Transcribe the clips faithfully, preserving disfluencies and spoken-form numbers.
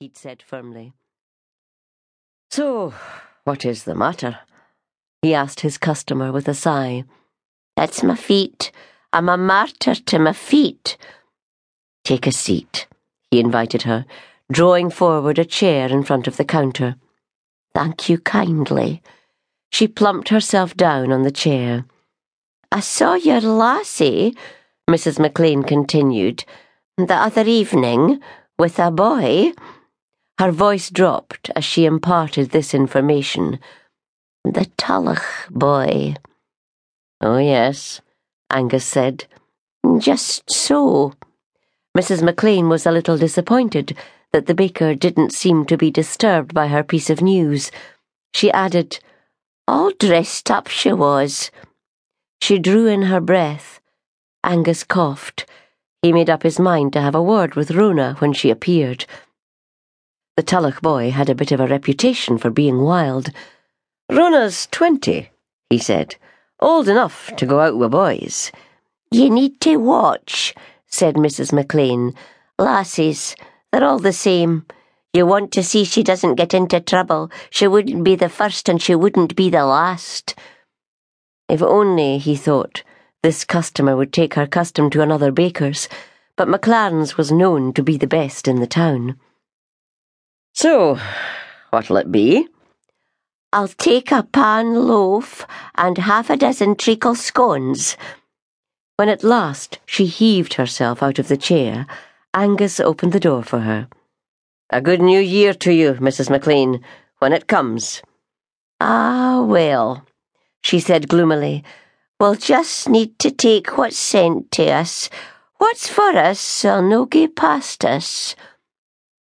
he'd said firmly. "So, what is the matter?" he asked his customer with a sigh. "It's my feet. I'm a martyr to my feet." "Take a seat," he invited her, drawing forward a chair in front of the counter. "Thank you kindly." She plumped herself down on the chair. "I saw your lassie," Mrs Maclean continued, "the other evening, with a boy." Her voice dropped as she imparted this information. "The Tulloch boy." "Oh, yes," Angus said. "Just so." Mrs Maclean was a little disappointed that the baker didn't seem to be disturbed by her piece of news. She added, "All dressed up she was." She drew in her breath. Angus coughed. He made up his mind to have a word with Rona when she appeared. The Tulloch boy had a bit of a reputation for being wild. "Rona's twenty," he said. "Old enough to go out with boys." "You need to watch," said Mrs Maclean. "Lassies, they're all the same. You want to see she doesn't get into trouble. She wouldn't be the first and she wouldn't be the last." If only, he thought, this customer would take her custom to another baker's, but McLaren's was known to be the best in the town. "So, what'll it be?" "I'll take a pan loaf and half a dozen treacle scones." When at last she heaved herself out of the chair, Angus opened the door for her. "A good new year to you, Mrs Maclean, when it comes." "Ah, well," she said gloomily, "we'll just need to take what's sent to us. What's for us, I'll no gae past us."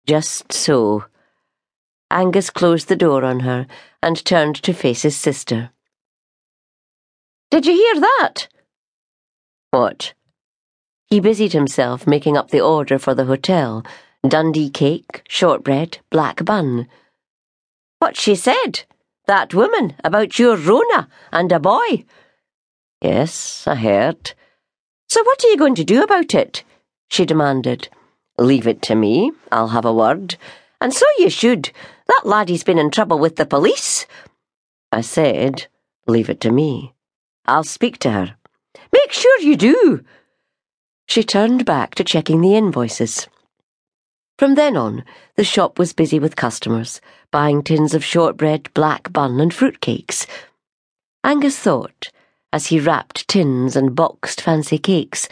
Just so. Angus closed the door on her and turned to face his sister. "Did you hear that?" "What?" He busied himself making up the order for the hotel. Dundee cake, shortbread, black bun. "What she said, that woman, about your Rona and a boy." "Yes, I heard." "So what are you going to do about it?" she demanded. "Leave it to me. I'll have a word." "And so you should. That laddie's been in trouble with the police." "I said, leave it to me. I'll speak to her." "Make sure you do." She turned back to checking the invoices. From then on, the shop was busy with customers, buying tins of shortbread, black bun and fruitcakes. Angus thought, as he wrapped tins and boxed fancy cakes,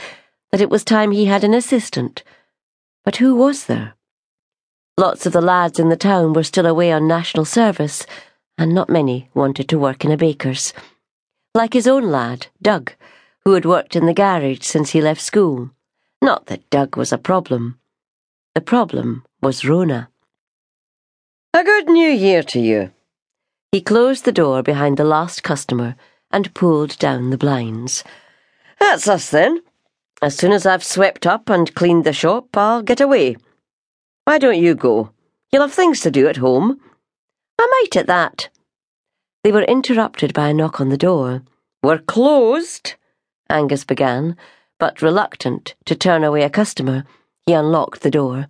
that it was time he had an assistant. But who was there? Lots of the lads in the town were still away on national service, and not many wanted to work in a baker's. Like his own lad, Doug, who had worked in the garage since he left school. Not that Doug was a problem. The problem was Rona. "A good new year to you." He closed the door behind the last customer and pulled down the blinds. "That's us then. As soon as I've swept up and cleaned the shop, I'll get away. Why don't you go? You'll have things to do at home." "I might at that." They were interrupted by a knock on the door. "We're closed," Angus began, but reluctant to turn away a customer, he unlocked the door.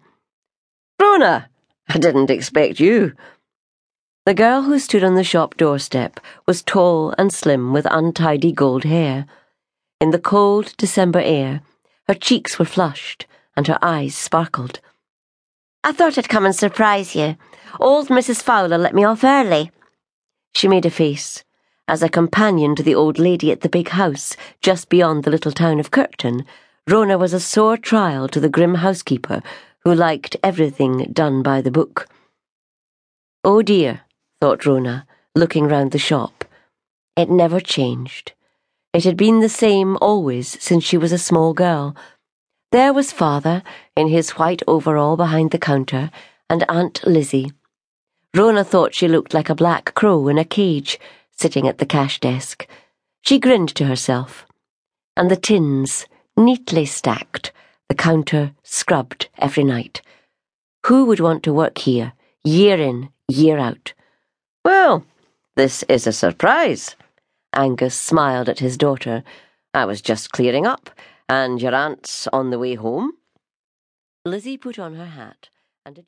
"Rona, I didn't expect you." The girl who stood on the shop doorstep was tall and slim with untidy gold hair. In the cold December air, her cheeks were flushed and her eyes sparkled. "I thought I'd come and surprise you. Old Mrs Fowler let me off early." She made a face, as a companion to the old lady at the big house just beyond the little town of Curtin. Rona was a sore trial to the grim housekeeper, who liked everything done by the book. Oh dear, thought Rona, looking round the shop. It never changed. It had been the same always since she was a small girl. There was father, in his white overall behind the counter, and Aunt Lizzie. Rona thought she looked like a black crow in a cage, sitting at the cash desk. She grinned to herself. And the tins, neatly stacked, the counter scrubbed every night. Who would want to work here, year in, year out? "Well, this is a surprise." Angus smiled at his daughter. "I was just clearing up, and your aunt's on the way home." Lizzie put on her hat and adjusted.